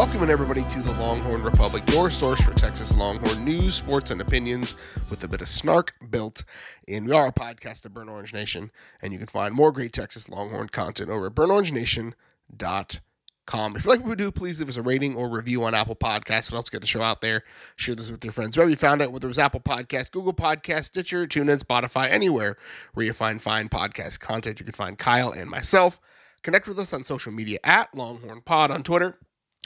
Welcoming everybody to the Longhorn Republic, your source for Texas Longhorn news, sports, and opinions with a bit of snark built in. We are a podcast of Burn Orange Nation, and you can find more great Texas Longhorn content over at burnorangenation.com. If you like what we do, please leave us a rating or review on Apple Podcasts. It helps get the show out there. Share this with your friends. Wherever you found out, whether it was Apple Podcasts, Google Podcasts, Stitcher, TuneIn, Spotify, anywhere where you find fine podcast content, you can find Kyle and myself. Connect with us on social media at Longhorn Pod on Twitter,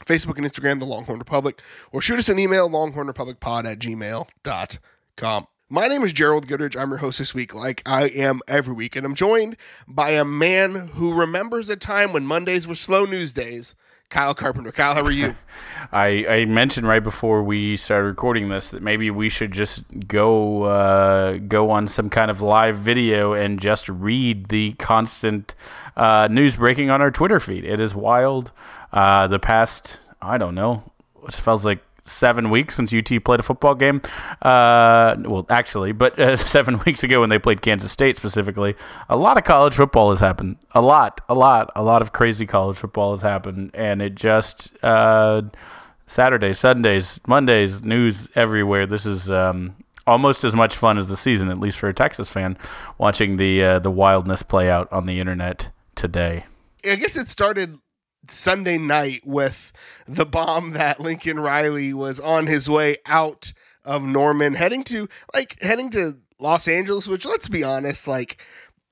Facebook and Instagram, The Longhorn Republic, or shoot us an email, longhornrepublicpod@gmail.com. My name is Gerald Goodridge. I'm your host this week, like I am every week, and I'm joined by a man who remembers a time when Mondays were slow news days, Kyle Carpenter. Kyle, how are you? I mentioned right before we started recording this that maybe we should just go on some kind of live video and just read the constant news breaking on our Twitter feed. It is wild. The past, I don't know, it feels like 7 weeks since UT played a football game. Well, actually, 7 weeks ago when they played Kansas State specifically, a lot of college football has happened. A lot of crazy college football has happened. And it just, Saturdays, Sundays, Mondays, news everywhere. This is almost as much fun as the season, at least for a Texas fan, watching the wildness play out on the internet today. I guess it started Sunday night with the bomb that Lincoln Riley was on his way out of Norman, heading to Los Angeles, which, let's be honest, like,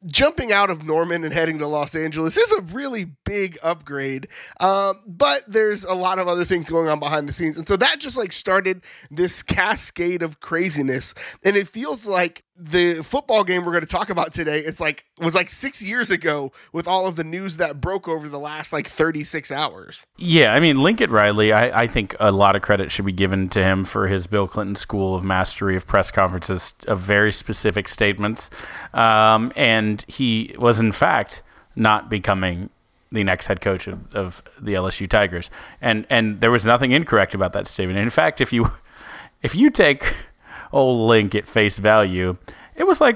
jumping out of Norman and heading to Los Angeles is a really big upgrade. But there's a lot of other things going on behind the scenes. And so that just like started this cascade of craziness. And it feels like the football game we're going to talk about today was 6 years ago with all of the news that broke over the last 36 hours. Yeah, I mean, Lincoln Riley, I think a lot of credit should be given to him for his Bill Clinton School of Mastery of press conferences, of very specific statements. And he was, in fact, not becoming the next head coach of the LSU Tigers. And there was nothing incorrect about that statement. And in fact, if you take old Link at face value, it was 4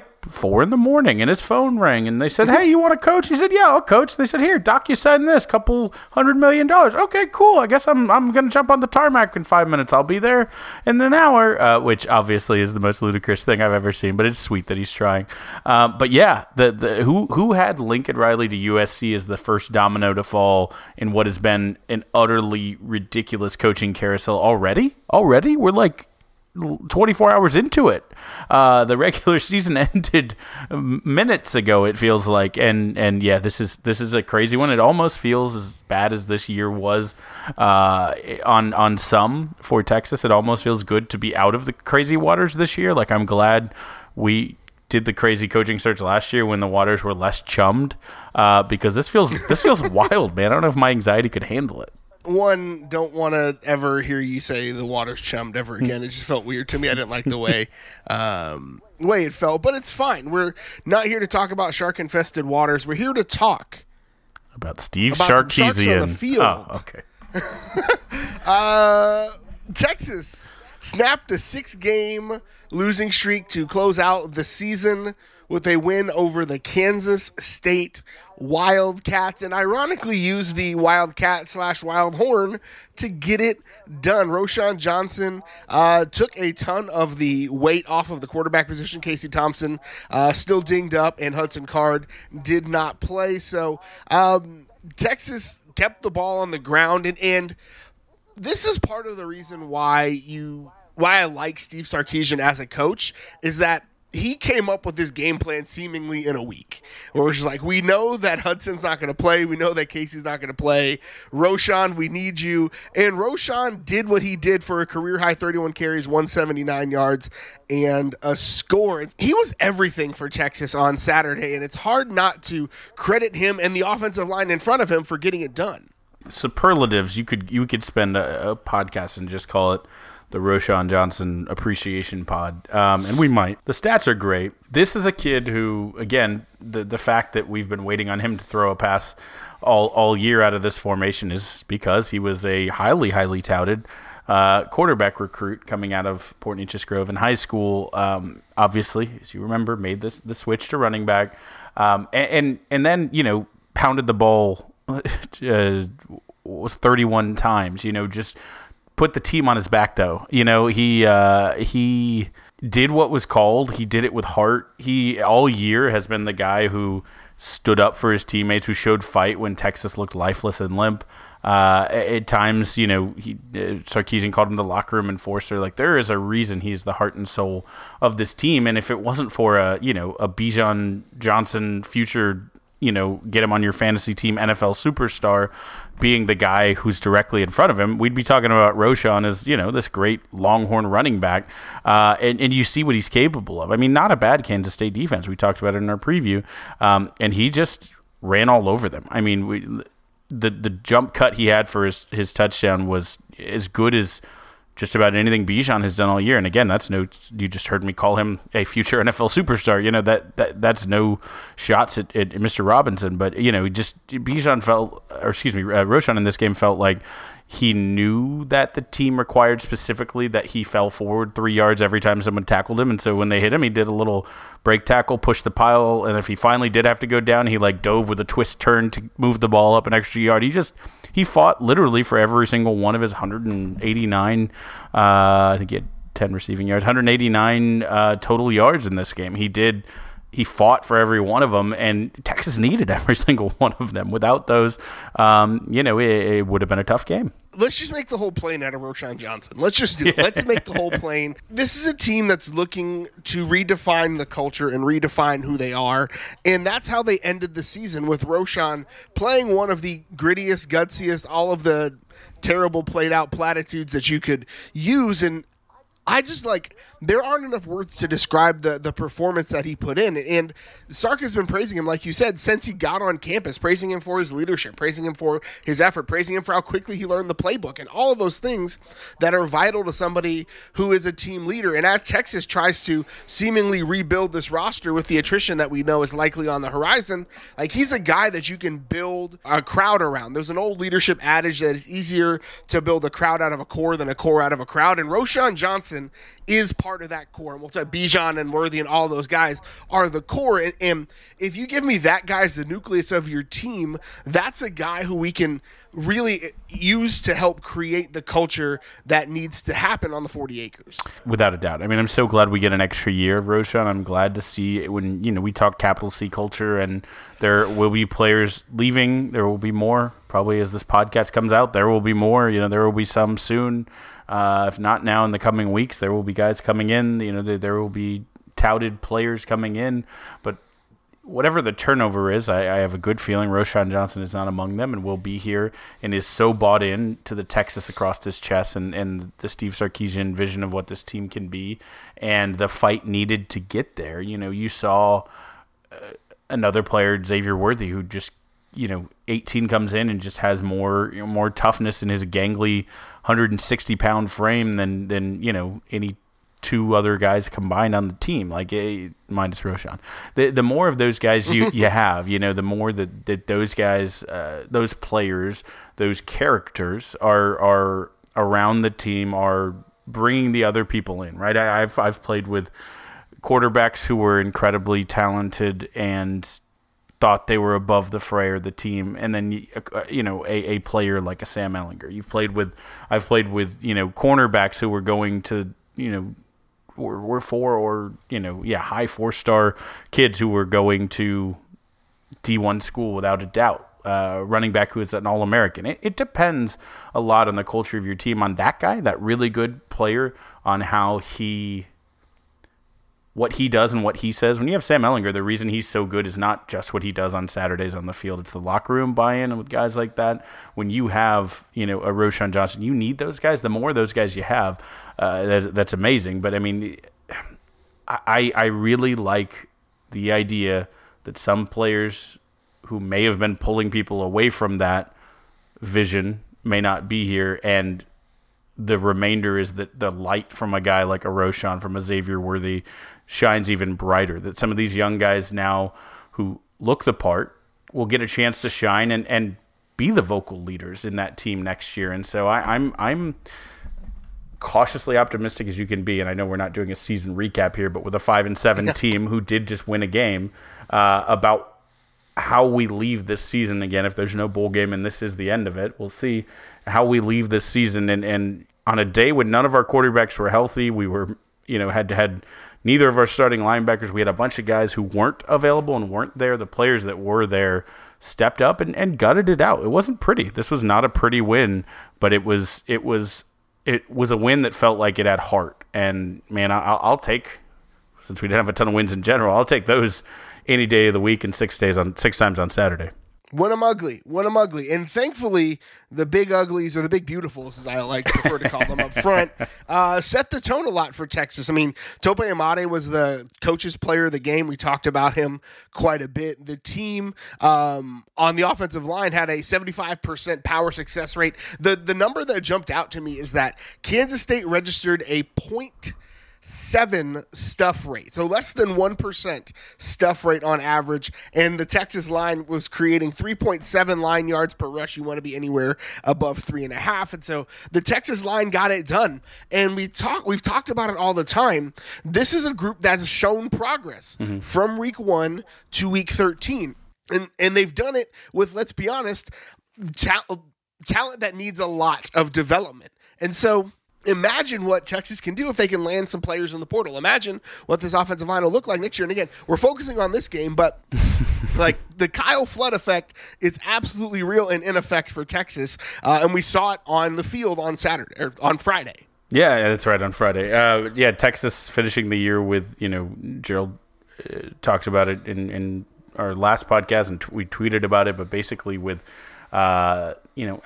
a.m. and his phone rang and they said, "Hey, you want to coach?" He said, "Yeah, I'll coach." They said, "Here, DocuSign this, $200 million. Okay, cool. I guess I'm going to jump on the tarmac in 5 minutes. I'll be there in an hour," which obviously is the most ludicrous thing I've ever seen, but it's sweet that he's trying. But yeah, the who had Lincoln Riley to USC as the first domino to fall in what has been an utterly ridiculous coaching carousel already? We're 24 hours into it. The regular season ended minutes ago, it feels like, and yeah, this is a crazy one. It almost feels as bad as this year was on some for Texas. It almost feels good to be out of the crazy waters this year. I'm glad we did the crazy coaching search last year when the waters were less chummed, because this feels wild, man. I don't know if my anxiety could handle it. One, don't want to ever hear you say the water's chummed ever again. It just felt weird to me. I didn't like the way it felt, but it's fine. We're not here to talk about shark-infested waters. We're here to talk about Steve Sarkisian on the field. Oh, okay. Texas snapped the 6-game losing streak to close out the season with a win over the Kansas State Wildcats, and ironically used the Wildcat / Wild Horn to get it done. Roschon Johnson took a ton of the weight off of the quarterback position. Casey Thompson still dinged up, and Hudson Card did not play. So Texas kept the ball on the ground, and this is part of the reason why I like Steve Sarkisian as a coach, is that he came up with this game plan seemingly in a week, where it was just we know that Hudson's not going to play. We know that Casey's not going to play. Roschon, we need you. And Roschon did what he did for a career-high 31 carries, 179 yards, and a score. He was everything for Texas on Saturday, and it's hard not to credit him and the offensive line in front of him for getting it done. Superlatives. You could spend a podcast and just call it the Roschon Johnson Appreciation Pod, and we might. The stats are great. This is a kid who, again, the fact that we've been waiting on him to throw a pass all year out of this formation is because he was a highly, highly touted quarterback recruit coming out of Port Neches Grove in high school. Obviously, as you remember, made the switch to running back, and then pounded the ball was 31 times, you know, just put the team on his back though. You know, he did what was called. He did it with heart. He all year has been the guy who stood up for his teammates, who showed fight when Texas looked lifeless and limp. At times, you know, Sarkisian called him the locker room enforcer. Like, there is a reason he's the heart and soul of this team. And if it wasn't for a Bijan Johnson future, you know, get him on your fantasy team, NFL superstar, being the guy who's directly in front of him, we'd be talking about Roschon as, you know, this great Longhorn running back. And you see what he's capable of. I mean, not a bad Kansas State defense. We talked about it in our preview. And he just ran all over them. I mean, the jump cut he had for his touchdown was as good as just about anything Bijan has done all year. And again, you just heard me call him a future NFL superstar. You know, that's no shots at Mr. Robinson, but you know, just Roschon in this game felt like he knew that the team required specifically that he fell forward 3 yards every time someone tackled him. And so when they hit him, he did a little break tackle, pushed the pile. And if he finally did have to go down, he like dove with a twist turn to move the ball up an extra yard. He fought literally for every single one of his 189, I think he had 10 receiving yards, 189 total yards in this game. He fought for every one of them, and Texas needed every single one of them. Without those, it would have been a tough game. Let's just make the whole plane out of Roschon Johnson. Let's just do it. Let's make the whole plane. This is a team that's looking to redefine the culture and redefine who they are, and that's how they ended the season, with Roschon playing one of the grittiest, gutsiest, all of the terrible played-out platitudes that you could use, and I just, like, there aren't enough words to describe the performance that he put in. And Sark has been praising him, like you said, since he got on campus, praising him for his leadership, praising him for his effort, praising him for how quickly he learned the playbook, and all of those things that are vital to somebody who is a team leader. And as Texas tries to seemingly rebuild this roster with the attrition that we know is likely on the horizon, like, he's a guy that you can build a crowd around. There's an old leadership adage that it's easier to build a crowd out of a core than a core out of a crowd. And Roschon Johnson is part of that core. And we'll talk Bijan and Worthy and all those guys are the core. And if you give me that guy as the nucleus of your team, that's a guy who we can really use to help create the culture that needs to happen on the 40 acres. Without a doubt. I mean, I'm so glad we get an extra year of Roschon. I'm glad to see it when, you know, we talk capital C culture, and there will be players leaving. There will be more. Probably as this podcast comes out, there will be more. You know, there will be some soon. If not now, in the coming weeks, there will be guys coming in. You know, there will be touted players coming in. But whatever the turnover is, I have a good feeling Roschon Johnson is not among them and will be here and is so bought in to the Texas across his chest and the Steve Sarkisian vision of what this team can be and the fight needed to get there. You know, you saw another player, Xavier Worthy, who just, you know, 18 comes in and just has more toughness in his gangly 160-pound frame than you know, any two other guys combined on the team, like minus Roschon. The more of those guys you have, you know, the more that those guys, those players, those characters are around the team, are bringing the other people in, right? I've played with quarterbacks who were incredibly talented and thought they were above the fray or the team, and then, you know, a player like a Sam Ehlinger. I've played with you know, cornerbacks who were going to, you know, were four or, you know, yeah, high 4-star kids who were going to D1 school without a doubt. Running back who is an All-American. It depends a lot on the culture of your team, on that guy, that really good player, on how he, what he does and what he says. When you have Sam Ehlinger, the reason he's so good is not just what he does on Saturdays on the field. It's the locker room buy-in with guys like that. When you have, you know, a Roschon Johnson, you need those guys. The more those guys you have, that's amazing. But, I mean, I really like the idea that some players who may have been pulling people away from that vision may not be here, and the remainder is that the light from a guy like a Roschon, from a Xavier Worthy, shines even brighter. That some of these young guys now who look the part will get a chance to shine and be the vocal leaders in that team next year. And so I'm cautiously optimistic as you can be. And I know we're not doing a season recap here, but with a 5-7 team who did just win a game, about how we leave this season. Again, if there's no bowl game and this is the end of it, we'll see how we leave this season. And on a day when none of our quarterbacks were healthy, we were, you know, had neither of our starting linebackers. We had a bunch of guys who weren't available and weren't there. The players that were there stepped up and gutted it out. It wasn't pretty. This was not a pretty win, but it was a win that felt like it had heart. And man, I'll take, since we didn't have a ton of wins in general, I'll take those any day of the week and six times on Saturday. One of 'em ugly. And thankfully, the big uglies, or the big beautifuls, as I like to prefer to call them up front, set the tone a lot for Texas. I mean, Tope Imade was the coach's player of the game. We talked about him quite a bit. The team on the offensive line had a 75% power success rate. The number that jumped out to me is that Kansas State registered a 0.7 stuff rate, so less than 1% stuff rate on average, and the Texas line was creating 3.7 line yards per rush. You want to be anywhere above 3.5, and so the Texas line got it done. And we've talked about it all the time. This is a group that's shown progress from week 1 to week 13, and they've done it with, let's be honest, talent that needs a lot of development. And so imagine what Texas can do if they can land some players in the portal. Imagine what this offensive line will look like next year. And again, we're focusing on this game, but like the Kyle Flood effect is absolutely real and in effect for Texas. And we saw it on the field on Friday. Yeah, that's right, on Friday. Texas finishing the year with, you know, Gerald talked about it in our last podcast, and we tweeted about it, but basically with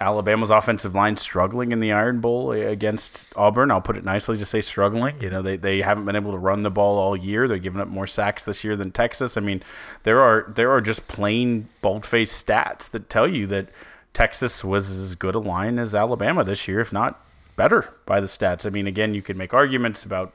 Alabama's offensive line struggling in the Iron Bowl against Auburn. I'll put it nicely, just say struggling. You know, they haven't been able to run the ball all year. They're giving up more sacks this year than Texas. I mean, there are just plain bold-faced stats that tell you that Texas was as good a line as Alabama this year, if not better by the stats. I mean, again, you could make arguments about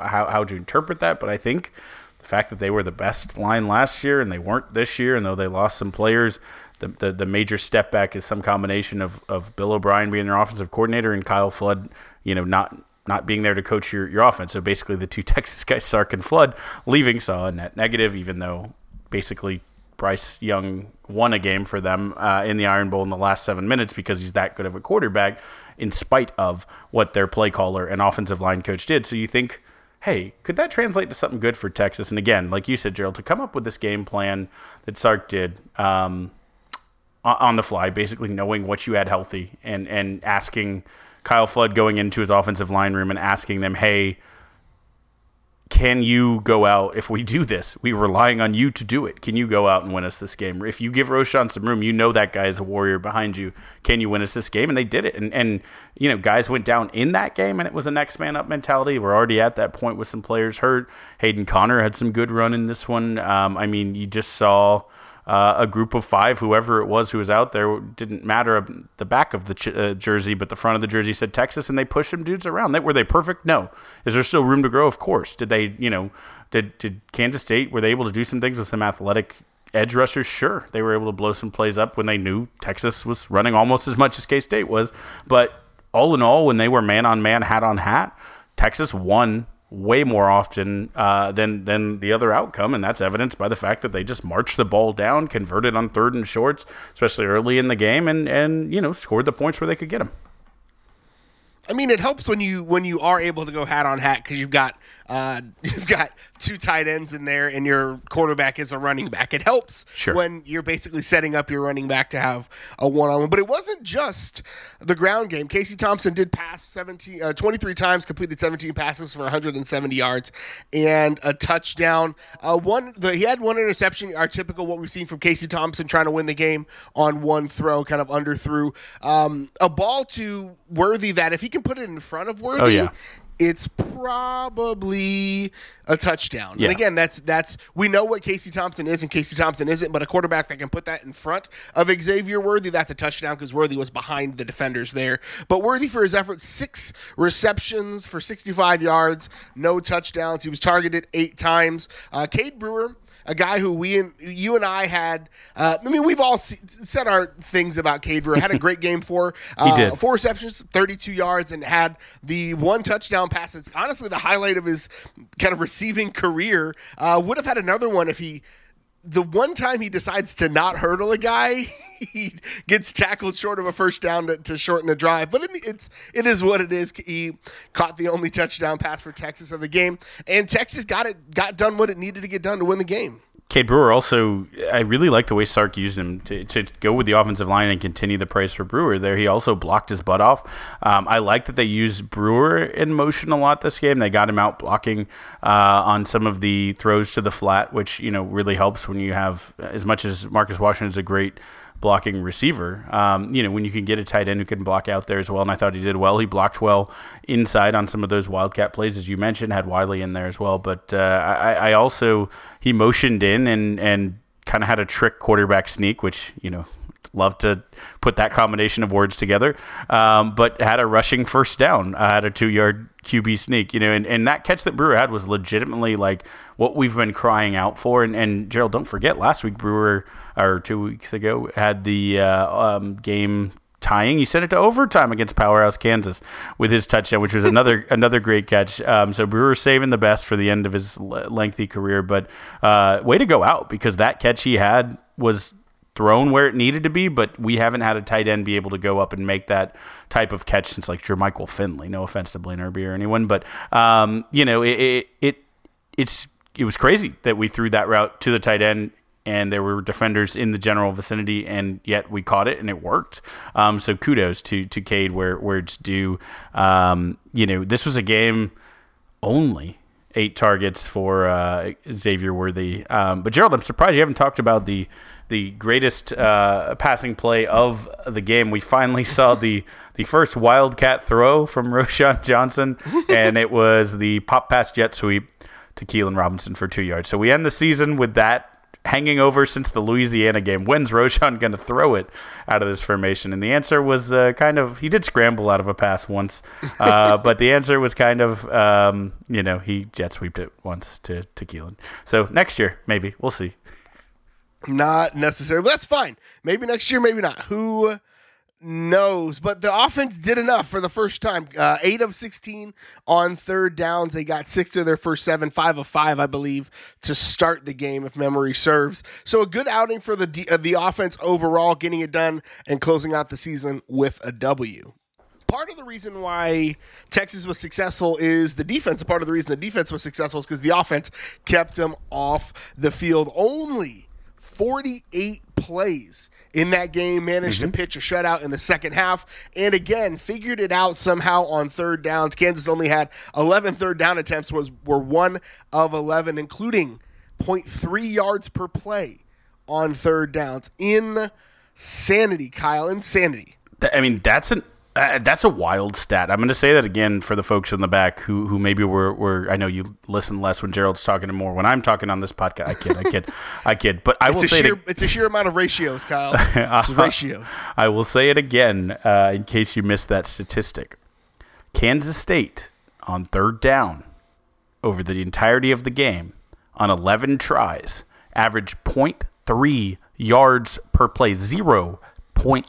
how to interpret that, but I think the fact that they were the best line last year and they weren't this year, and though they lost some players, the major step back is some combination of Bill O'Brien being their offensive coordinator and Kyle Flood, you know, not being there to coach your offense. So basically the two Texas guys, Sark and Flood, leaving saw a net negative, even though basically Bryce Young won a game for them in the Iron Bowl in the last 7 minutes because he's that good of a quarterback in spite of what their play caller and offensive line coach did. So you think, hey, could that translate to something good for Texas? And again, like you said, Gerald, to come up with this game plan that Sark did on the fly, basically knowing what you had healthy and asking Kyle Flood, going into his offensive line room and asking them, hey, can you go out? If we do this, we're relying on you to do it. Can you go out and win us this game? If you give Roschon some room, you know that guy is a warrior behind you. Can you win us this game? And they did it. And you know, guys went down in that game, and it was a next man up mentality. We're already at that point with some players hurt. Hayden Connor had some good run in this one. I mean, you just saw a group of five, whoever it was who was out there, didn't matter the back of the jersey, but the front of the jersey said Texas, and they pushed them dudes around. Were they perfect? No. Is there still room to grow? Of course. Did they, you know, did Kansas State, were they able to do some things with some athletic edge rushers? Sure. They were able to blow some plays up when they knew Texas was running almost as much as K-State was. But all in all, when they were man on man, hat on hat, Texas won way more often than the other outcome, and that's evidenced by the fact that they just marched the ball down, converted on third and shorts, especially early in the game, and you know, scored the points where they could get them. I mean, it helps when you are able to go hat on hat because you've got two tight ends in there and your quarterback is a running back. It helps when you're basically setting up your running back to have a one-on-one. But it wasn't just the ground game. Casey Thompson did pass 23 times, completed 17 passes for 170 yards and a touchdown. He had one interception, our typical what we've seen from Casey Thompson, trying to win the game on one throw, kind of underthrew. A ball to Worthy that if he can put it in front of Worthy, it's probably a touchdown. Yeah. And again, that's we know what Casey Thompson is and Casey Thompson isn't, but a quarterback that can put that in front of Xavier Worthy, that's a touchdown because Worthy was behind the defenders there. But Worthy, for his efforts, 6 receptions for 65 yards, no touchdowns. He was targeted 8 times. Cade Brewer, a guy who you and I had, we've all said our things about Cade Brewer. Had a great game for 4 receptions, 32 yards, and had the one touchdown pass. It's honestly the highlight of his kind of receiving career. Would have had another one if he the one time he decides to not hurdle a guy, he gets tackled short of a first down to shorten a drive. But it is what it is. He caught the only touchdown pass for Texas of the game, and Texas got done what it needed to get done to win the game. Cade Brewer also, I really like the way Sark used him to go with the offensive line and continue the praise for Brewer there. He also blocked his butt off. I like that they used Brewer in motion a lot this game. They got him out blocking on some of the throws to the flat, which, you know, really helps when you have, as much as Marcus Washington is a great blocking receiver, you know, when you can get a tight end who can block out there as well. And I thought he did well. He blocked well inside on some of those wildcat plays, as you mentioned, had Wiley in there as well. But I also, he motioned in and kind of had a trick quarterback sneak, which, you know, love to put that combination of words together, but had a rushing first down, had a 2-yard QB sneak, you know, and that catch that Brewer had was legitimately like what we've been crying out for. And Gerald, don't forget, last week Brewer, or 2 weeks ago, had the game tying. He sent it to overtime against Powerhouse Kansas with his touchdown, which was another great catch. So Brewer saving the best for the end of his lengthy career, but way to go out, because that catch he had was thrown where it needed to be, but we haven't had a tight end be able to go up and make that type of catch since like Jermichael Finley. No offense to Blaine Irby or anyone, but you know, it was crazy that we threw that route to the tight end and there were defenders in the general vicinity, and yet we caught it and it worked. So kudos to Cade where it's due. You know, this was a game only 8 targets for Xavier Worthy. But Gerald, I'm surprised you haven't talked about the greatest passing play of the game. We finally saw the first wildcat throw from Roschon Johnson, and it was the pop pass jet sweep to Keilan Robinson for 2 yards. So we end the season with that hanging over since the Louisiana game. When's Roschon going to throw it out of this formation? And the answer was kind of, he did scramble out of a pass once, but the answer was kind of, you know, he jet sweeped it once to Keilan. So next year, maybe. We'll see. Not necessarily. That's fine. Maybe next year, maybe not. Who knows? But the offense did enough for the first time. 8 of 16 on third downs. They got 6 of their first 7, 5 of 5, I believe, to start the game, if memory serves. So a good outing for the offense overall, getting it done and closing out the season with a W. Part of the reason why Texas was successful is the defense. Part of the reason the defense was successful is because the offense kept them off the field. Only 48 plays in that game, managed to pitch a shutout in the second half, and again, figured it out somehow on third downs. Kansas only had 11 third down attempts, were 1 of 11, including 0.3 yards per play on third downs. Insanity, Kyle, insanity. I mean, that's a wild stat. I'm going to say that again for the folks in the back who maybe were I know you listen less when Gerald's talking and more when I'm talking on this podcast. I kid. But I will say it's a sheer amount of ratios, Kyle. Ratios. I will say it again in case you missed that statistic. Kansas State on third down over the entirety of the game on 11 tries averaged 0.3 yards per play.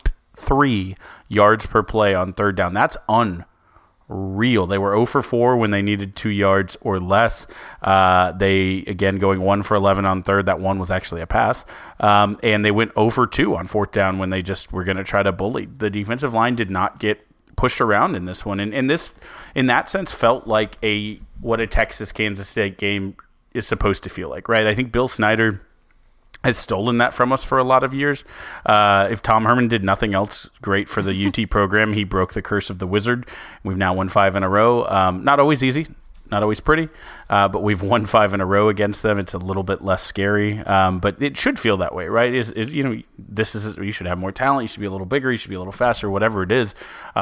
0.3 yards per play on third down. That's unreal. They were 0 for 4 when they needed 2 yards or less. They, again, going 1 for 11 on third. That one was actually a pass. And they went 0 for 2 on fourth down when they just were going to try to bully. The defensive line did not get pushed around in this one. And this, in that sense, felt like what a Texas-Kansas State game is supposed to feel like, right? I think Bill Snyder has stolen that from us for a lot of years. If Tom Herman did nothing else great for the UT program, he broke the curse of the Wizard. We've now won 5 in a row. Not always easy, not always pretty, but we've won 5 in a row against them. It's a little bit less scary, but it should feel that way, right? You know, you should have more talent. You should be a little bigger. You should be a little faster, whatever it is,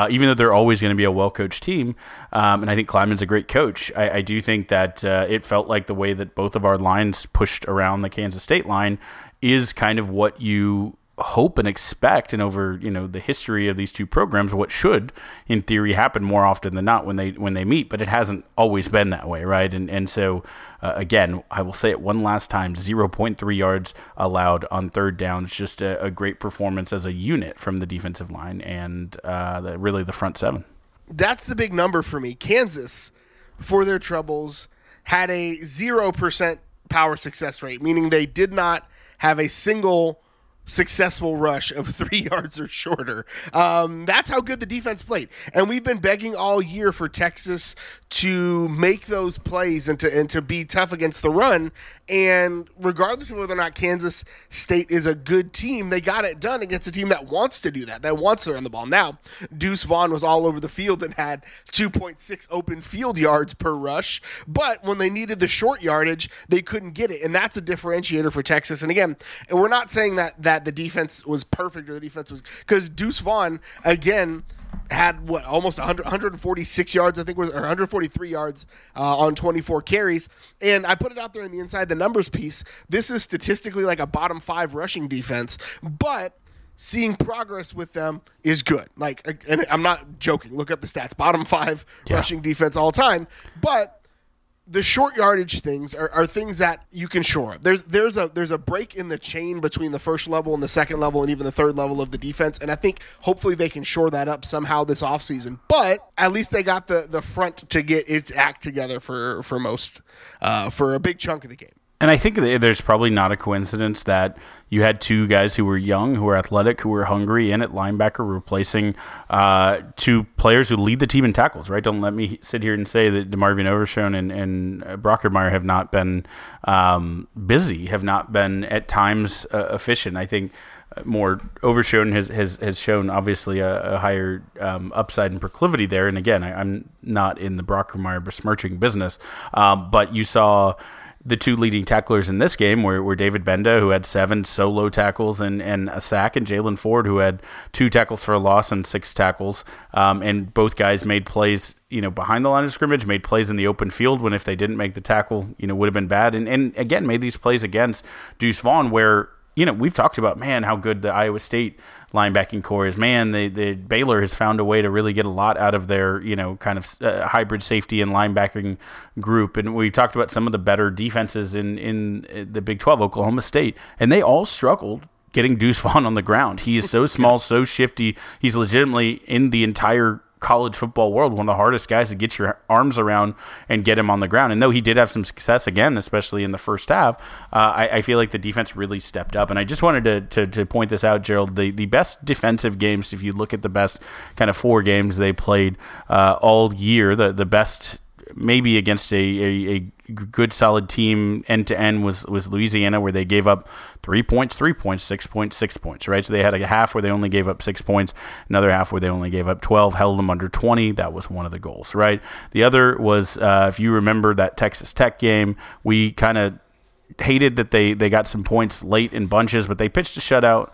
even though they're always going to be a well-coached team. And I think Kleiman's a great coach. I do think that it felt like the way that both of our lines pushed around the Kansas State line is kind of what you hope and expect, and over, you know, the history of these two programs, what should in theory happen more often than not when they meet, but it hasn't always been that way, right? And so again, I will say it one last time, 0.3 yards allowed on third down. It's just a great performance as a unit from the defensive line and really the front seven. That's the big number for me. Kansas, for their troubles, had a 0% power success rate, meaning they did not have a single successful rush of 3 yards or shorter. That's how good the defense played. And we've been begging all year for Texas to make those plays and to be tough against the run. And regardless of whether or not Kansas State is a good team, they got it done against a team that wants to do that, that wants to run the ball. Now, Deuce Vaughn was all over the field and had 2.6 open field yards per rush, but when they needed the short yardage, they couldn't get it, and that's a differentiator for Texas. And again, and we're not saying that the defense was perfect or the defense was – because Deuce Vaughn, again – had what, almost 146 yards, I think, was, or 143 yards on 24 carries. And I put it out there in the Inside the Numbers piece. This is statistically like a bottom five rushing defense, but seeing progress with them is good. Like, and I'm not joking. Look up the stats. Bottom five rushing defense all time. But the short yardage things are things that you can shore up. There's a break in the chain between the first level and the second level and even the third level of the defense, and I think hopefully they can shore that up somehow this offseason. But at least they got the front to get its act together for most for a big chunk of the game. And I think there's probably not a coincidence that you had two guys who were young, who were athletic, who were hungry, and at linebacker replacing two players who lead the team in tackles, right? Don't let me sit here and say that DeMarvion Overshown and Brockermeyer have not been busy, have not been at times efficient. I think more Overshown has shown obviously a higher upside and proclivity there. And again, I'm not in the Brockermeyer besmirching business, but you saw the two leading tacklers in this game were David Benda, who had 7 solo tackles and a sack, and Jaylon Ford, who had 2 tackles for a loss and 6 tackles. And both guys made plays, you know, behind the line of scrimmage, made plays in the open field when if they didn't make the tackle, you know, would have been bad. And again, made these plays against Deuce Vaughn where, you know, we've talked about, man, how good the Iowa State linebacking core is. Man, the Baylor has found a way to really get a lot out of their, you know, kind of hybrid safety and linebacking group. And we talked about some of the better defenses in the Big 12, Oklahoma State, and they all struggled getting Deuce Vaughn on the ground. He is so small, so shifty. He's legitimately in the entire college football world one of the hardest guys to get your arms around and get him on the ground. And though he did have some success again, especially in the first half, I feel like the defense really stepped up. And I just wanted to point this out, Gerald, the best defensive games, if you look at the best kind of 4 games they played all year, the best maybe against a good solid team end to end was Louisiana, where they gave up 3 points, 6 points, right? So they had a half where they only gave up 6 points, another half where they only gave up 12, held them under 20. That was one of the goals, right? The other was, if you remember that Texas Tech game, we kind of hated that they got some points late in bunches, but they pitched a shutout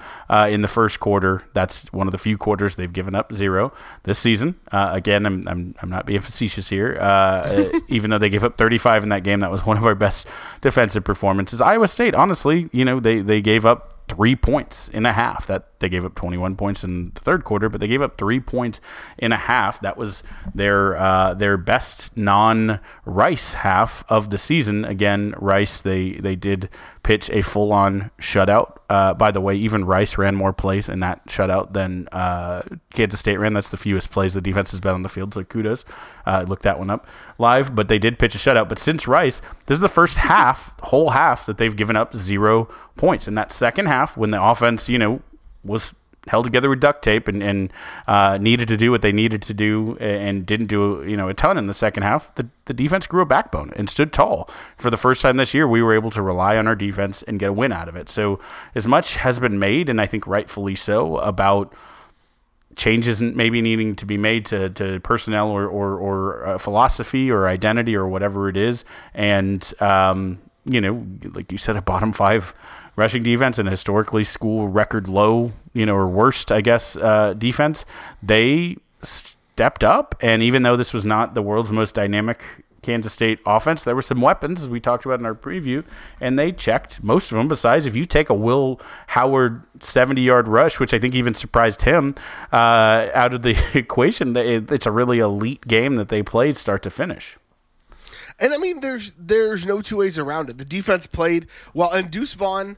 in the first quarter. That's one of the few quarters they've given up 0 this season. Again, I'm not being facetious here. Even though they gave up 35 in that game, that was one of our best defensive performances. Iowa State, honestly, you know, they gave up 3 points and a half. That they gave up 21 points in the third quarter, but they gave up 3 points and a half. That was their best non-Rice half of the season. Again, Rice, they did pitch a full-on shutout. By the way, even Rice ran more plays in that shutout than Kansas State ran. That's the fewest plays the defense has been on the field, so kudos. Look that one up live, but they did pitch a shutout. But since Rice, this is the first half, whole half, that they've given up 0 points. In that second half, when the offense, you know, was held together with duct tape and needed to do what they needed to do and didn't do, you know, a ton in the second half, the defense grew a backbone and stood tall. For the first time this year, we were able to rely on our defense and get a win out of it. So as much has been made, and I think rightfully so, about changes maybe needing to be made to personnel or philosophy or identity or whatever it is. And, you know, like you said, a bottom five rushing defense and historically school record low, you know, or worst, I guess, defense, they stepped up. And even though this was not the world's most dynamic Kansas State offense, there were some weapons, as we talked about in our preview, and they checked most of them. Besides, if you take a Will Howard 70-yard rush, which I think even surprised him, out of the equation, it's a really elite game that they played start to finish. And, I mean, there's no two ways around it. The defense played well, and Deuce Vaughn,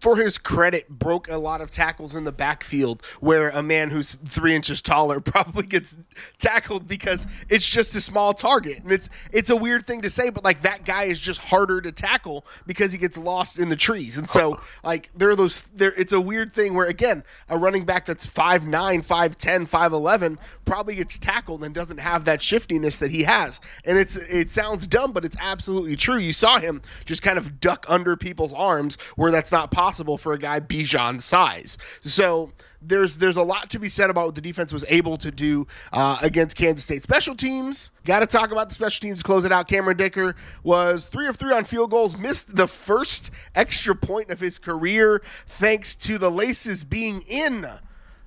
for his credit, broke a lot of tackles in the backfield where a man who's 3 inches taller probably gets tackled because it's just a small target. And it's a weird thing to say, but, like, that guy is just harder to tackle because he gets lost in the trees. And so, like, there are those – it's a weird thing where, again, a running back that's 5'9", 5'10", 5'11", probably gets tackled and doesn't have that shiftiness that he has. And it sounds dumb, but it's absolutely true. You saw him just kind of duck under people's arms where that's not possible for a guy Bijan's size. So there's a lot to be said about what the defense was able to do against Kansas State. Special teams, got to talk about the special teams to close it out. Cameron Dicker was 3 of 3 on field goals, missed the first extra point of his career thanks to the laces being in.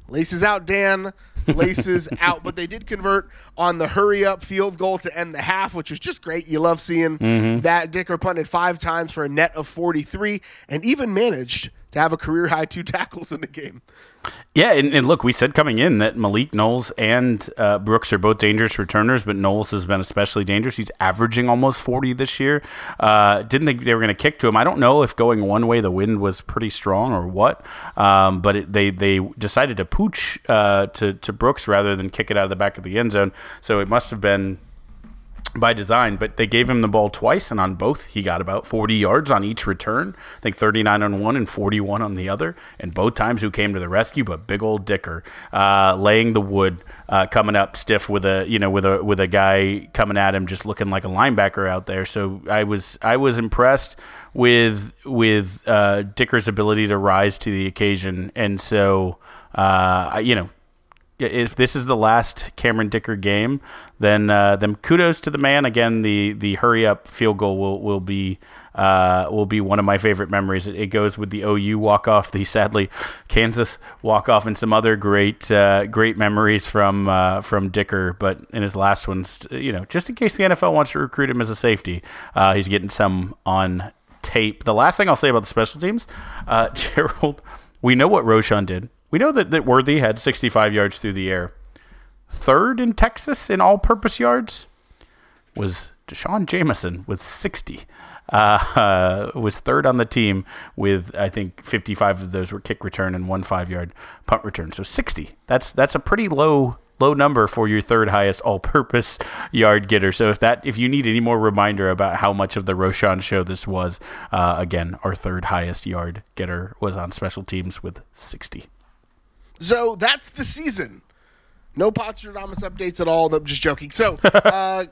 Laces out, Dan. Laces out. But they did convert on the hurry-up field goal to end the half, which was just great. You love seeing that. Dicker punted 5 times for a net of 43 and even managed to have a career-high 2 tackles in the game. Yeah, and look, we said coming in that Malik Knowles and Brooks are both dangerous returners, but Knowles has been especially dangerous. He's averaging almost 40 this year. Didn't think they were going to kick to him. I don't know if going one way the wind was pretty strong or what, but they decided to pooch to Brooks rather than kick it out of the back of the end zone, so it must have been by design. But they gave him the ball twice, and on both he got about 40 yards on each return. I think 39 on one and 41 on the other, and both times who came to the rescue but big old Dicker, laying the wood, coming up stiff with a guy coming at him just looking like a linebacker out there. So I was impressed with Dicker's ability to rise to the occasion. And so if this is the last Cameron Dicker game, then kudos to the man. Again, the hurry up field goal will be one of my favorite memories. It goes with the OU walk off, the sadly Kansas walk off, and some other great memories from Dicker. But in his last ones, just in case the NFL wants to recruit him as a safety, he's getting some on tape. The last thing I'll say about the special teams, Gerald, we know what Roschon did. We know that Worthy had 65 yards through the air. Third in Texas in all-purpose yards was Deshaun Jamison with 60. Was third on the team with, I think, 55 of those were kick return and 1 5-yard punt return. So 60. That's a pretty low number for your third highest all-purpose yard getter. So if you need any more reminder about how much of the Roschon show this was, again, our third highest yard getter was on special teams with 60. So that's the season. No Podstradamus updates at all. No, I'm just joking. So Kyle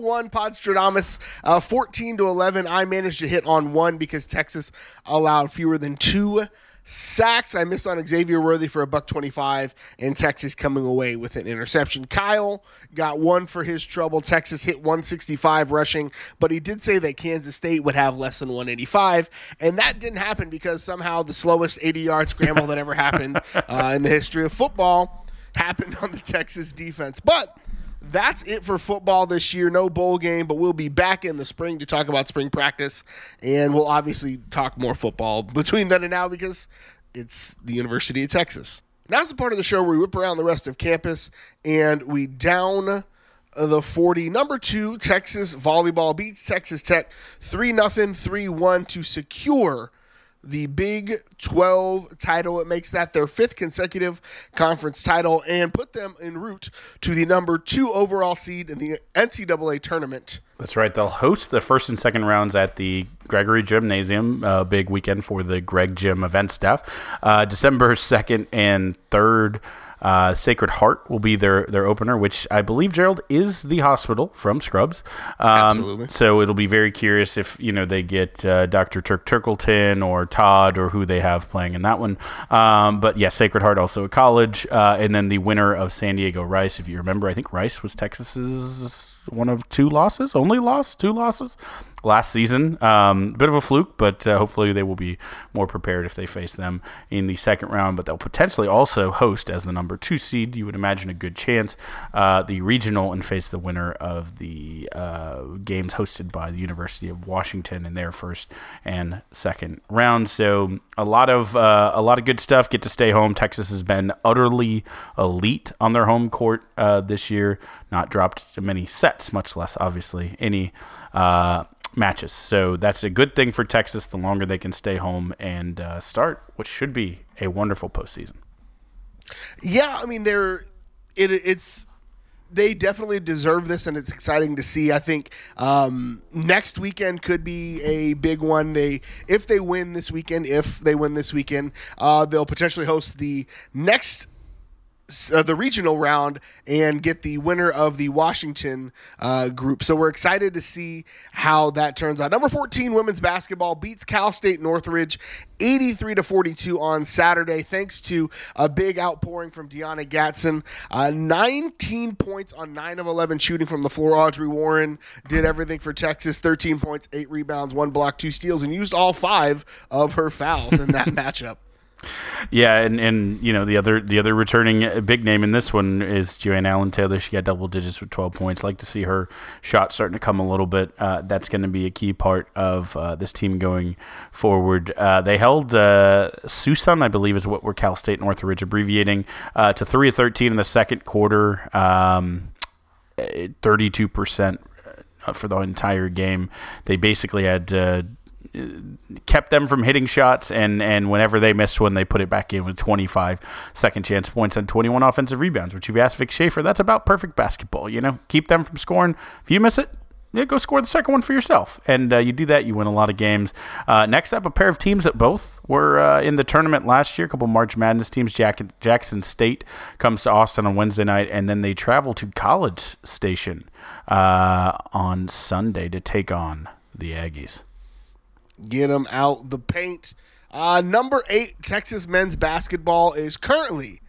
won Podstradamus 14-11. I managed to hit on 1 because Texas allowed fewer than 2 sacks. I missed on Xavier Worthy for a $125, and Texas coming away with an interception. Kyle got 1 for his trouble. Texas hit 165 rushing, but he did say that Kansas State would have less than 185, and that didn't happen because somehow the slowest 80-yard scramble that ever happened in the history of football happened on the Texas defense. But that's it for football this year. No bowl game, but we'll be back in the spring to talk about spring practice, and we'll obviously talk more football between then and now because it's the University of Texas. Now's the part of the show where we whip around the rest of campus and we down the 40. Number 2, Texas volleyball beats Texas Tech 3-0, 3-1 to secure the Big 12 title. It makes that their 5th consecutive conference title and put them en route to the number 2 overall seed in the NCAA tournament. That's right. They'll host the 1st and 2nd rounds at the Gregory Gymnasium, a big weekend for the Greg Gym event staff. December 2nd and 3rd. Sacred Heart will be their opener, which I believe, Gerald, is the hospital from Scrubs. Absolutely. So it'll be very curious if they get Dr. Turk Turkleton or Todd or who they have playing in that one. But yeah, Sacred Heart also a college, and then the winner of San Diego Rice. If you remember, I think Rice was Texas's one of 2 losses, only lost 2 losses last season. Bit of a fluke, but hopefully they will be more prepared if they face them in the 2nd round. But they'll potentially also host as the number #2 seed, you would imagine a good chance, the regional, and face the winner of the games hosted by the University of Washington in their first and second round. So a lot of good stuff. Get to stay home. Texas has been utterly elite on their home court this year. Not dropped many sets, much less obviously any matches. So that's a good thing for Texas. The longer they can stay home and start what should be a wonderful postseason. Yeah, I mean, they definitely deserve this, and it's exciting to see. I think next weekend could be a big one. If they win this weekend, they'll potentially host the next the regional round and get the winner of the Washington group. So we're excited to see how that turns out. Number 14 women's basketball beats Cal State Northridge 83-42 on Saturday, thanks to a big outpouring from Deanna Gatson. 19 points on 9 of 11 shooting from the floor. Audrey Warren did everything for Texas, 13 points, 8 rebounds, 1 block, 2 steals, and used all 5 of her fouls in that matchup. Yeah, and you know, the other returning big name in this one is Joanne Allen Taylor. She got double digits with 12 points. Like to see her shot starting to come a little bit. That's going to be a key part of this team going forward. They held Susan, I believe, is what we're Cal State Northridge abbreviating, to 3-13 in the second quarter, 32% for the entire game. They basically had kept them from hitting shots, and whenever they missed one, they put it back in with 25 second chance points and 21 offensive rebounds, which, you've asked Vic Schaefer, that's about perfect basketball. You know, keep them from scoring. If you miss it, yeah, go score the second one for yourself. And you do that, you win a lot of games. Next up, a pair of teams that both were in the tournament last year, a couple March Madness teams. Jackson State comes to Austin on Wednesday night, and then they travel to College Station on Sunday to take on the Aggies. Get them out the paint. Number 8, Texas men's basketball is currently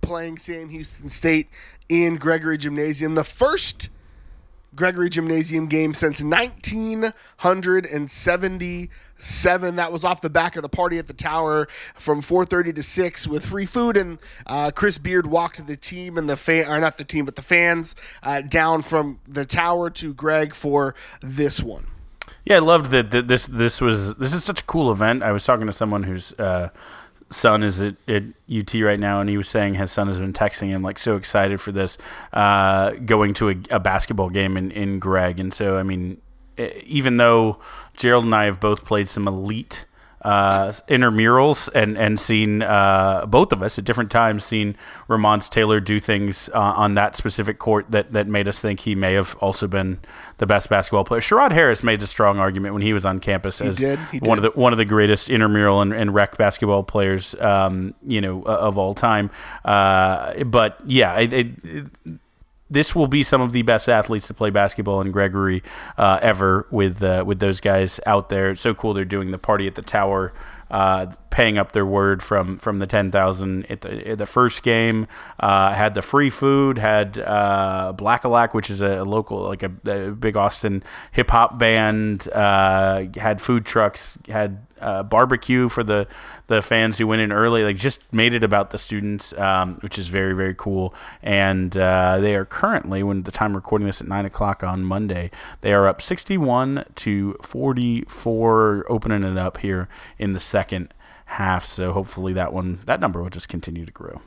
playing Sam Houston State in Gregory Gymnasium. The first Gregory Gymnasium game since 1977. That was off the back of the party at the Tower from 4:30 to 6 with free food, and Chris Beard walked the team and the fans down from the Tower to Greg for this one. Yeah, I loved that. This is such a cool event. I was talking to someone whose son is at UT right now, and he was saying his son has been texting him, like, so excited for this, going to a basketball game in Gregg. And so, I mean, even though Gerald and I have both played some elite intramurals and seen both of us at different times seen Ramonce Taylor do things on that specific court that made us think he may have also been the best basketball player. Sherrod Harris made a strong argument when he was on campus as one of the greatest intramural and rec basketball players of all time. But yeah, this will be some of the best athletes to play basketball in Gregory ever with those guys out there. It's so cool they're doing the party at the Tower, paying up their word from the 10,000 at the first game. Had the free food, had Blackalack, which is a local, like a big Austin hip-hop band, had food trucks, had barbecue for the fans who went in early. Like, just made it about the students, which is very, very cool. And they are currently, when the time recording this, at 9:00 on Monday, they are up 61-44, opening it up here in the second half. So hopefully that number will just continue to grow.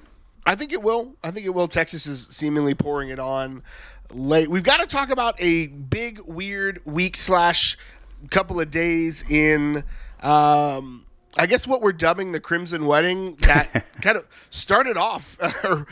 I think it will. Texas is seemingly pouring it on late. We've got to talk about a big weird week / couple of days in I guess what we're dubbing the Crimson Wedding, that kind of started off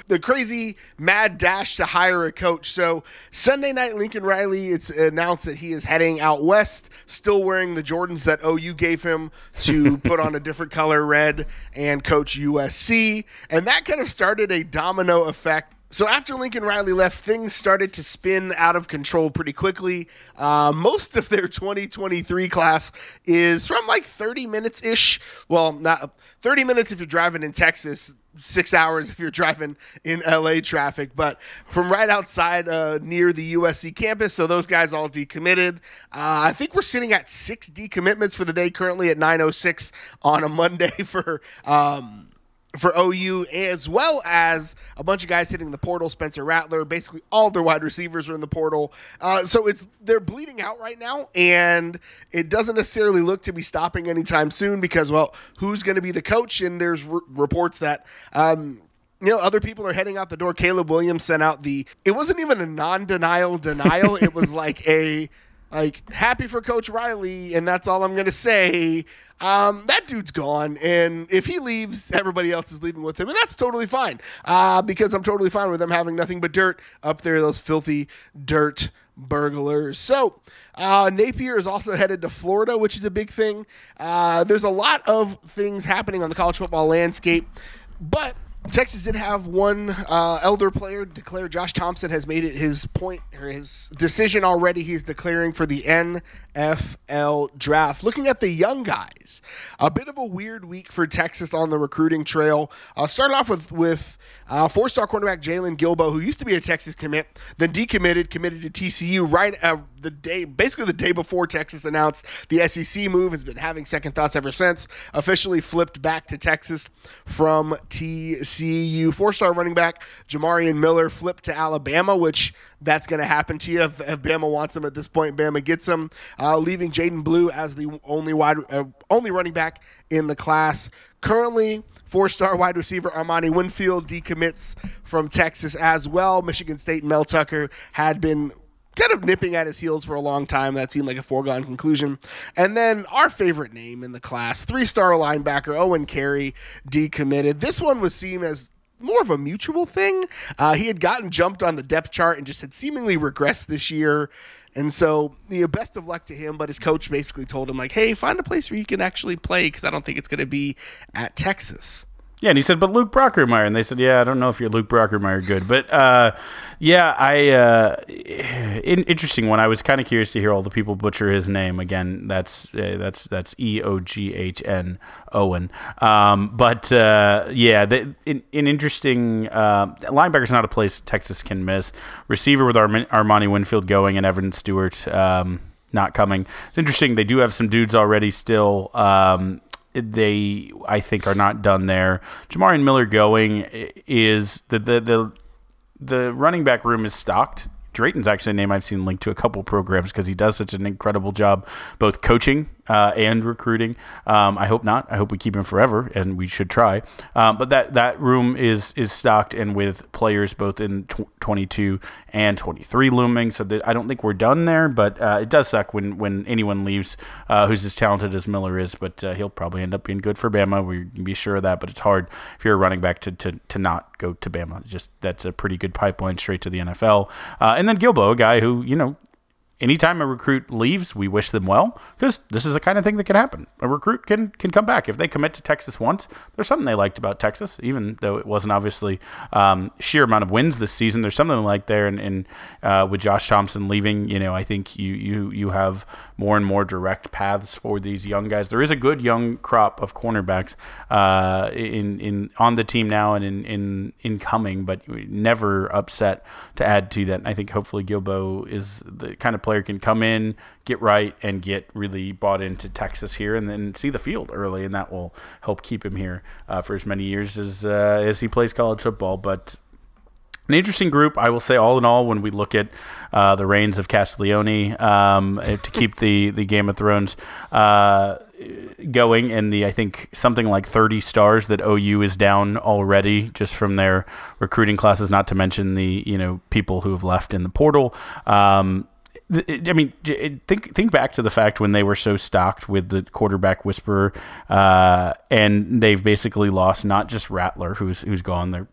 the crazy mad dash to hire a coach. So Sunday night, Lincoln Riley, it's announced that he is heading out west, still wearing the Jordans that OU gave him to put on a different color, red, and coach USC. And that kind of started a domino effect. So after Lincoln Riley left, things started to spin out of control pretty quickly. Most of their 2023 class is from like 30 minutes-ish. Well, not 30 minutes if you're driving in Texas, 6 hours if you're driving in LA traffic, but from right outside near the USC campus. So those guys all decommitted. I think we're sitting at 6 decommitments for the day currently at 9:06 on a Monday for for OU, as well as a bunch of guys hitting the portal. Spencer Rattler, basically all their wide receivers are in the portal. So they're bleeding out right now, and it doesn't necessarily look to be stopping anytime soon because, well, who's going to be the coach? And there's reports that other people are heading out the door. Caleb Williams sent out it wasn't even a non-denial denial. It was like happy for Coach Riley, and that's all I'm going to say. That dude's gone, and if he leaves, everybody else is leaving with him, and that's totally fine because I'm totally fine with them having nothing but dirt up there, those filthy dirt burglars. So Napier is also headed to Florida, which is a big thing. There's a lot of things happening on the college football landscape, but Texas did have one elder player declare. Josh Thompson has made it his point or his decision already. He's declaring for the NFL draft. Looking at the young guys, a bit of a weird week for Texas on the recruiting trail. Started off with four-star cornerback Jaylon Guilbeau, who used to be a Texas commit, then decommitted, committed to TCU right the day before Texas announced the SEC move. Has been having second thoughts ever since. Officially flipped back to Texas from TCU. Four-star running back Jamarion Miller flipped to Alabama, which that's going to happen to you if Bama wants him at this point. Bama gets him, leaving Jaden Blue as the only running back in the class. Currently, four-star wide receiver Armani Winfield decommits from Texas as well. Michigan State Mel Tucker had been kind of nipping at his heels for a long time. That seemed like a foregone conclusion. And then our favorite name in the class, three-star linebacker Owen Carey, decommitted. This one was seen as more of a mutual thing. He had gotten jumped on the depth chart and just had seemingly regressed this year. And so, best of luck to him, but his coach basically told him, like, hey, find a place where you can actually play because I don't think it's going to be at Texas. Yeah, and he said, but Luke Brockermeyer. And they said, yeah, I don't know if you're Luke Brockermeyer good. But, interesting one. I was kind of curious to hear all the people butcher his name. Again, that's E-O-G-H-N, Owen. An interesting linebacker's not a place Texas can miss. Receiver with Armani Winfield going and Evan Stewart not coming. It's interesting. They do have some dudes already still. They, I think, are not done there. Jamarion Miller going is the running back room is stocked. Drayton's actually a name I've seen linked to a couple programs because he does such an incredible job both coaching and recruiting. I hope not. I hope we keep him forever, and we should try. But that room is stocked and with players both in 22 and 23 looming. So I don't think we're done there, but it does suck when anyone leaves who's as talented as Miller is. But he'll probably end up being good for Bama. We can be sure of that. But it's hard if you're a running back to not go to Bama. It's just that's a pretty good pipeline straight to the NFL. And then Guilbeau, a guy who, anytime a recruit leaves, we wish them well because this is the kind of thing that can happen. A recruit can come back. If they commit to Texas once, there's something they liked about Texas, even though it wasn't obviously sheer amount of wins this season. There's something they like there. And with Josh Thompson leaving, I think you have more and more direct paths for these young guys. There is a good young crop of cornerbacks in on the team now and in coming, but never upset to add to that. And I think hopefully Guilbeau is the kind of player can come in, get right, and get really bought into Texas here and then see the field early, and that will help keep him here for as many years as he plays college football. But an interesting group, I will say, all in all, when we look at the reigns of Castiglione, to keep the Game of Thrones going, and I think something like 30 stars that OU is down already just from their recruiting classes, not to mention the people who have left in the portal. I mean, think back to the fact when they were so stocked with the quarterback whisperer, and they've basically lost not just Rattler, who's gone. They're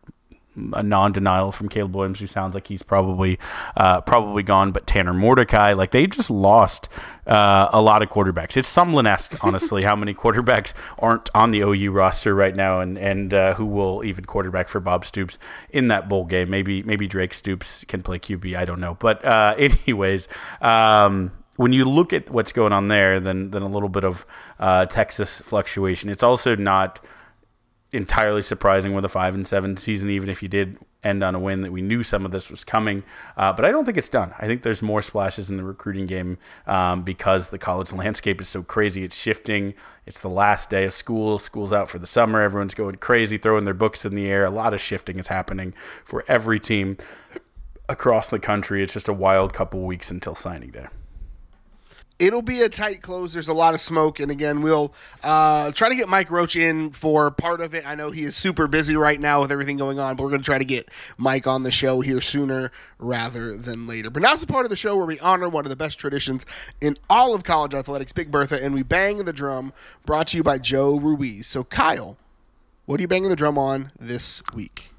a non-denial from Caleb Williams, who sounds like he's probably gone, but Tanner Mordecai, like they just lost a lot of quarterbacks. It's Sumlin-esque, honestly, how many quarterbacks aren't on the OU roster right now, and who will even quarterback for Bob Stoops in that bowl game. Maybe Drake Stoops can play QB. I don't know, but anyways. When you look at what's going on there, then a little bit of Texas fluctuation. It's also not entirely surprising with a 5-7 season, even if you did end on a win, that we knew some of this was coming. But I don't think it's done. I think there's more splashes in the recruiting game because the college landscape is so crazy. It's shifting. It's the last day of school. School's out for the summer. Everyone's going crazy, throwing their books in the air. A lot of shifting is happening for every team across the country. It's just a wild couple weeks until signing day. It'll be a tight close. There's a lot of smoke. And again, we'll try to get Mike Roach in for part of it. I know he is super busy right now with everything going on, but we're going to try to get Mike on the show here sooner rather than later. But now's the part of the show where we honor one of the best traditions in all of college athletics, Big Bertha, and we bang the drum, brought to you by Joe Ruiz. So, Kyle, what are you banging the drum on this week?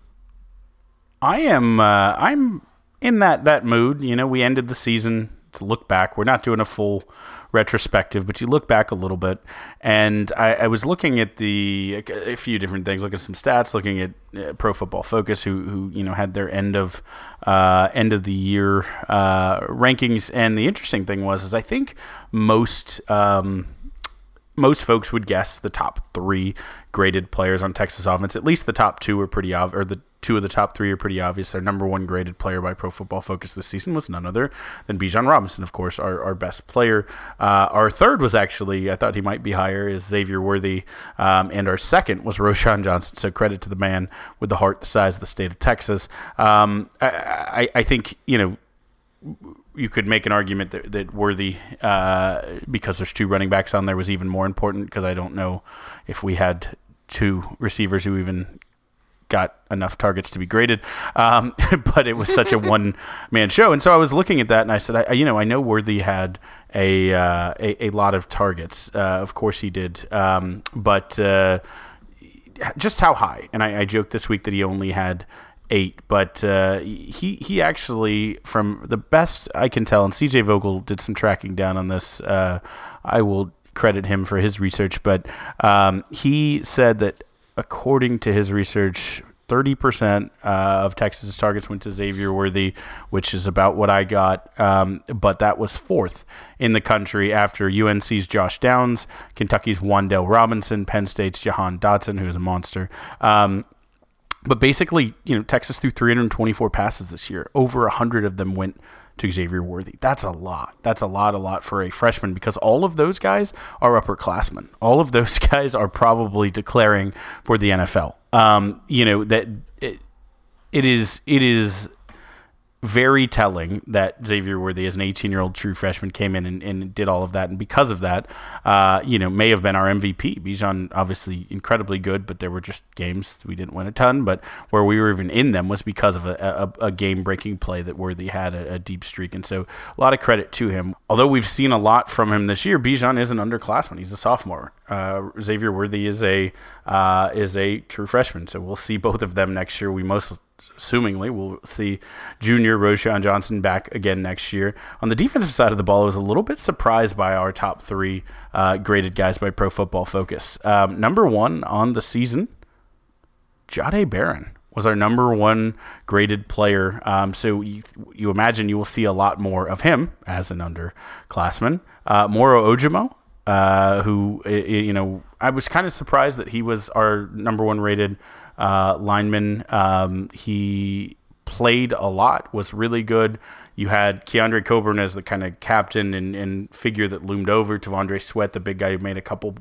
I'm in that mood. You know, we ended the season to look back. We're not doing a full retrospective, but you look back a little bit. And I was looking at a few different things, looking at some stats, looking at Pro Football Focus, who you know had their end of the year rankings. And the interesting thing was I think most folks would guess the top three graded players on Texas offense. At least the top two are pretty obvious, or the two of the top three are pretty obvious. Their number one graded player by Pro Football Focus this season was none other than Bijan Robinson, of course, our best player. Our third was actually, I thought he might be higher, is Xavier Worthy. And our second was Roschon Johnson. So credit to the man with the heart the size of the state of Texas. I think, you know, you could make an argument that Worthy, because there's two running backs on there, was even more important, because I don't know if we had two receivers who even got enough targets to be graded, but it was such a one-man show. And so I was looking at that, and I said, I know Worthy had a lot of targets. Of course he did, but just how high? And I joked this week that he only had 8, but he actually, from the best I can tell, and CJ Vogel did some tracking down on this, I will credit him for his research, but he said that according to his research, 30% of Texas's targets went to Xavier Worthy, which is about what I got. But that was fourth in the country after UNC's Josh Downs, Kentucky's Wandale Robinson, Penn State's Jahan Dotson, who is a monster. But basically, you know, Texas threw 324 passes this year. Over 100 of them went to Xavier Worthy. That's a lot. That's a lot for a freshman, because all of those guys are upperclassmen. All of those guys are probably declaring for the NFL. You know, that it is very telling that Xavier Worthy, as an 18-year-old true freshman, came in and did all of that. And because of that, you know, may have been our MVP. Bijan, obviously incredibly good, but there were just games we didn't win a ton. But where we were even in them was because of a game-breaking play that Worthy had, a deep streak. And so a lot of credit to him. Although we've seen a lot from him this year, Bijan is an underclassman. He's a sophomore. Xavier Worthy is a true freshman. So we'll see both of them next year. We most assumingly we'll see junior Roschon Johnson back again next year. On the defensive side of the ball, I was a little bit surprised by our top three graded guys by Pro Football Focus. Number one on the season, Jahdae Barron was our number one graded player. So you imagine you will see a lot more of him as an underclassman. Moro Ojomo, who, you know, I was kind of surprised that he was our number one rated lineman. He played a lot, was really good. You had Keandre Coburn as the kind of captain and figure that loomed over. Tavondre Sweat, the big guy who made a couple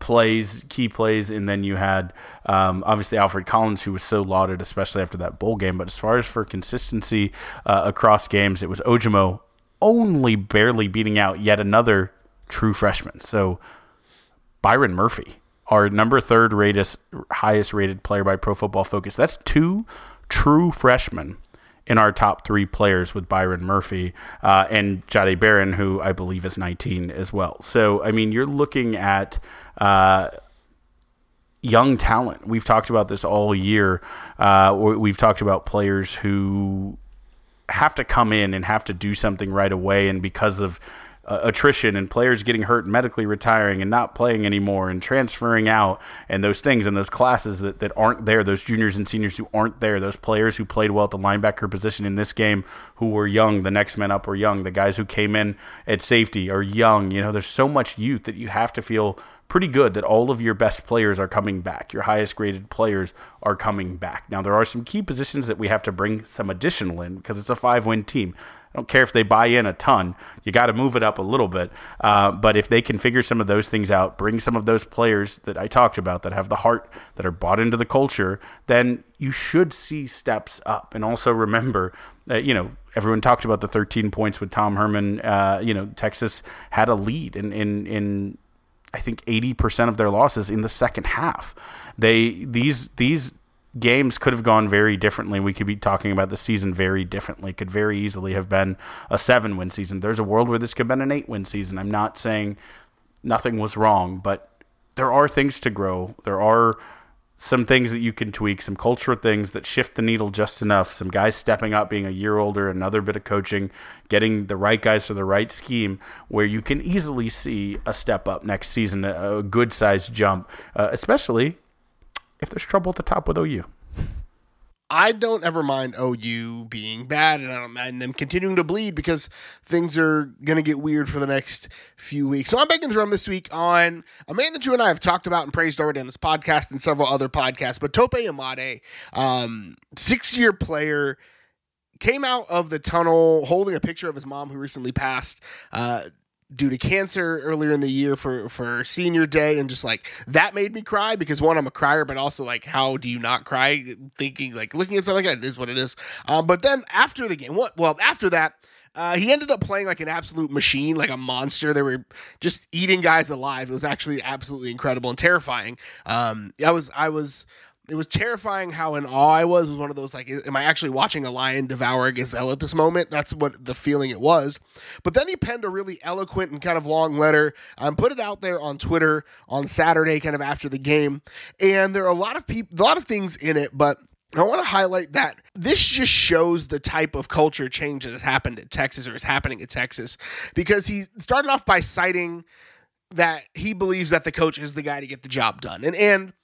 key plays. And then you had, obviously, Alfred Collins, who was so lauded, especially after that bowl game. But as far as for consistency across games, it was Ojomo only barely beating out yet another true freshman. So Byron Murphy, our number third highest rated player by Pro Football Focus. That's two true freshmen in our top three players, with Byron Murphy and Jahdae Barron, who I believe is 19 as well. So, I mean, you're looking at young talent. We've talked about this all year. We've talked about players who have to come in and have to do something right away, and because of attrition and players getting hurt and medically retiring and not playing anymore and transferring out and those things and those classes that aren't there, those juniors and seniors who aren't there, those players who played well at the linebacker position in this game who were young, the next men up were young, the guys who came in at safety are young. You know, there's so much youth that you have to feel pretty good that all of your best players are coming back. Your highest graded players are coming back. Now, there are some key positions that we have to bring some additional in because it's a 5-win team. I don't care if they buy in a ton. You got to move it up a little bit. But if they can figure some of those things out, bring some of those players that I talked about that have the heart, that are bought into the culture, then you should see steps up. And also remember, everyone talked about the 13 points with Tom Herman. Texas had a lead in I think 80% of their losses in the second half. These games could have gone very differently. We could be talking about the season very differently. Could very easily have been a 7-win season. There's a world where this could have been an 8-win season. I'm not saying nothing was wrong, but there are things to grow. There are some things that you can tweak, some cultural things that shift the needle just enough, some guys stepping up, being a year older, another bit of coaching, getting the right guys to the right scheme where you can easily see a step up next season, a good-sized jump, especially if there's trouble at the top with OU. I don't ever mind OU being bad, and I don't mind them continuing to bleed because things are going to get weird for the next few weeks. So I'm back in the drum this week on a man that you and I have talked about and praised already on this podcast and several other podcasts, but Tope Imade, 6-year player, came out of the tunnel holding a picture of his mom who recently passed, due to cancer earlier in the year for senior day. And just like that made me cry because one, I'm a crier, but also like, how do you not cry thinking like looking at something like that is what it is. But then after the game, after that, he ended up playing like an absolute machine, like a monster. They were just eating guys alive. It was actually absolutely incredible and terrifying. It was terrifying how in awe I was. It was one of those, like, am I actually watching a lion devour a gazelle at this moment? That's what the feeling it was. But then he penned a really eloquent and kind of long letter and put it out there on Twitter on Saturday, kind of after the game. And there are a lot of things in it, but I want to highlight that this just shows the type of culture change that has happened at Texas or is happening at Texas, because he started off by citing that he believes that the coach is the guy to get the job done. And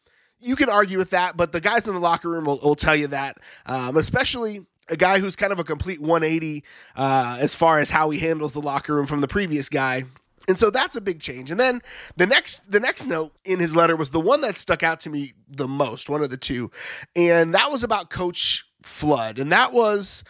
you can argue with that, but the guys in the locker room will tell you that, especially a guy who's kind of a complete 180 as far as how he handles the locker room from the previous guy. And so that's a big change. And then the next note in his letter was the one that stuck out to me the most, one of the two, and that was about Coach Flood. And that was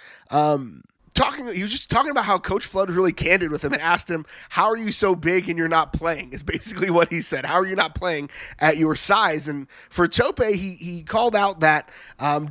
he was just talking about how Coach Flood was really candid with him and asked him, how are you so big and you're not playing, is basically what he said. How are you not playing at your size? And for Tope, he called out that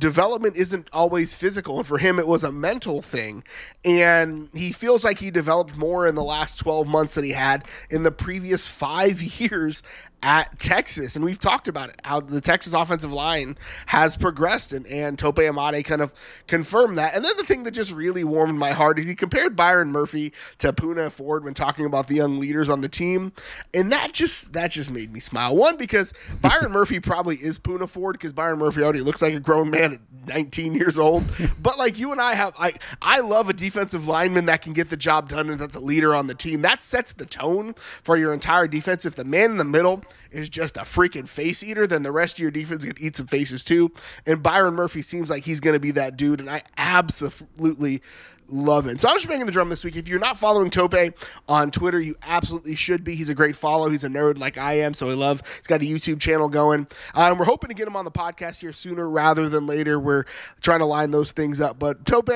development isn't always physical. And for him, it was a mental thing. And he feels like he developed more in the last 12 months than he had in the previous 5 years at Texas. And we've talked about it, how the Texas offensive line has progressed, and Tope Imade kind of confirmed that. And then the thing that just really warmed my heart is he compared Byron Murphy to Poona Ford when talking about the young leaders on the team. And that just made me smile. One, because Byron Murphy probably is Poona Ford, because Byron Murphy already looks like a grown man at 19 years old. But like you and I have, I love a defensive lineman that can get the job done and that's a leader on the team. That sets the tone for your entire defense. If the man in the middle is just a freaking face eater, then the rest of your defense could eat some faces too. And Byron Murphy seems like he's going to be that dude, and I absolutely love it. So I'm just banging the drum this week. If you're not following Tope on Twitter, you absolutely should be. He's a great follow. He's a nerd like I am, so I love. He's got a YouTube channel going. And we're hoping to get him on the podcast here sooner rather than later. We're trying to line those things up. But Tope,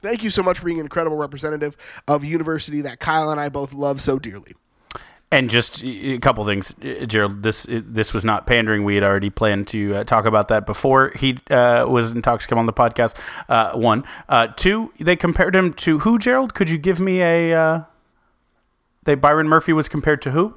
thank you so much for being an incredible representative of a university that Kyle and I both love so dearly. And just a couple things, Gerald, this was not pandering. We had already planned to talk about that before he was in talks to come on the podcast, one. Two, they compared him to who, Gerald? Could you give me Byron Murphy was compared to who?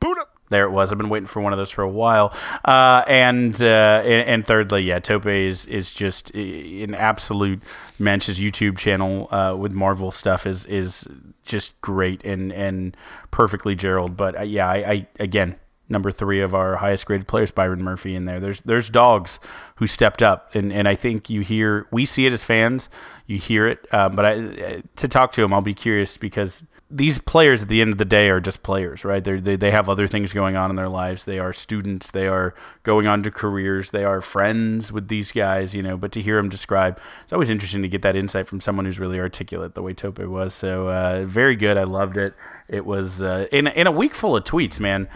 Poona. There it was. I've been waiting for one of those for a while. And thirdly, yeah, Tope is just an absolute mensch. His YouTube channel with Marvel stuff is just great and perfectly Gerald. But I again, number 3 of our highest graded players, Byron Murphy in there. There's dogs who stepped up, and I think we see it as fans, you hear it. But to talk to him, I'll be curious because these players at the end of the day are just players, right? They have other things going on in their lives. They are students. They are going on to careers. They are friends with these guys, you know, but to hear them describe, it's always interesting to get that insight from someone who's really articulate the way Tope was. So very good. I loved it. It was in a week full of tweets, man.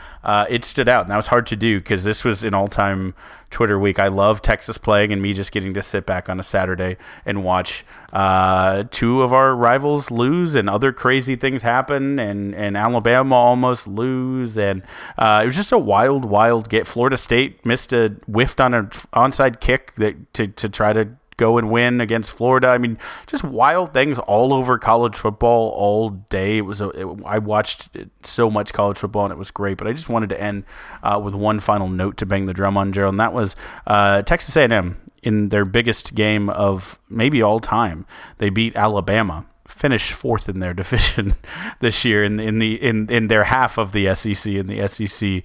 It stood out, and that was hard to do because this was an all-time Twitter week. I love Texas playing and me just getting to sit back on a Saturday and watch two of our rivals lose and other crazy things happen, and Alabama almost lose, and it was just a wild get. Florida State missed a whiffed on an onside kick that to try to go and win against Florida. I mean, just wild things all over college football all day. I watched so much college football, and it was great, but I just wanted to end with one final note to bang the drum on, Gerald, and that was Texas A&M in their biggest game of maybe all time. They beat Alabama, finished fourth in their division this year in their half of the SEC, in the SEC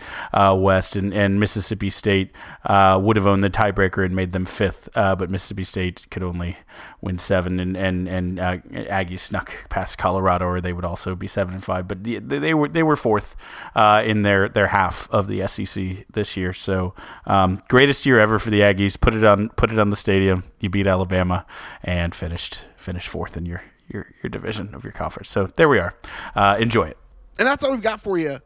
West, and Mississippi State would have owned the tiebreaker and made them fifth, but Mississippi State could only win seven, and Aggies snuck past Colorado, or they would also be 7-5. But they were fourth in their half of the SEC this year. So greatest year ever for the Aggies. Put it on the stadium. You beat Alabama and finished fourth in your division of your conference. So there we are. Enjoy it. And that's all we've got for you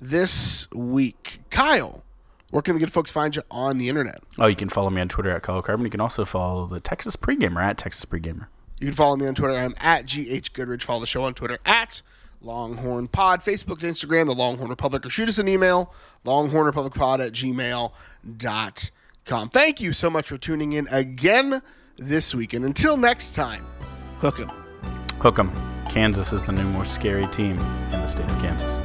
this week. Kyle, where can the good folks find you on the internet? Oh, you can follow me on Twitter at Kyle Carbon. You can also follow the Texas Pregamer at Texas Pregamer. You can follow me on Twitter. I'm at GH Goodrich. Follow the show on Twitter at Longhorn Pod, Facebook and Instagram, the Longhorn Republic, or shoot us an email, longhornrepublicpod@gmail.com. Thank you so much for tuning in again this week. And until next time, hook 'em. Hook 'em. Kansas is the new, more scary team in the state of Kansas.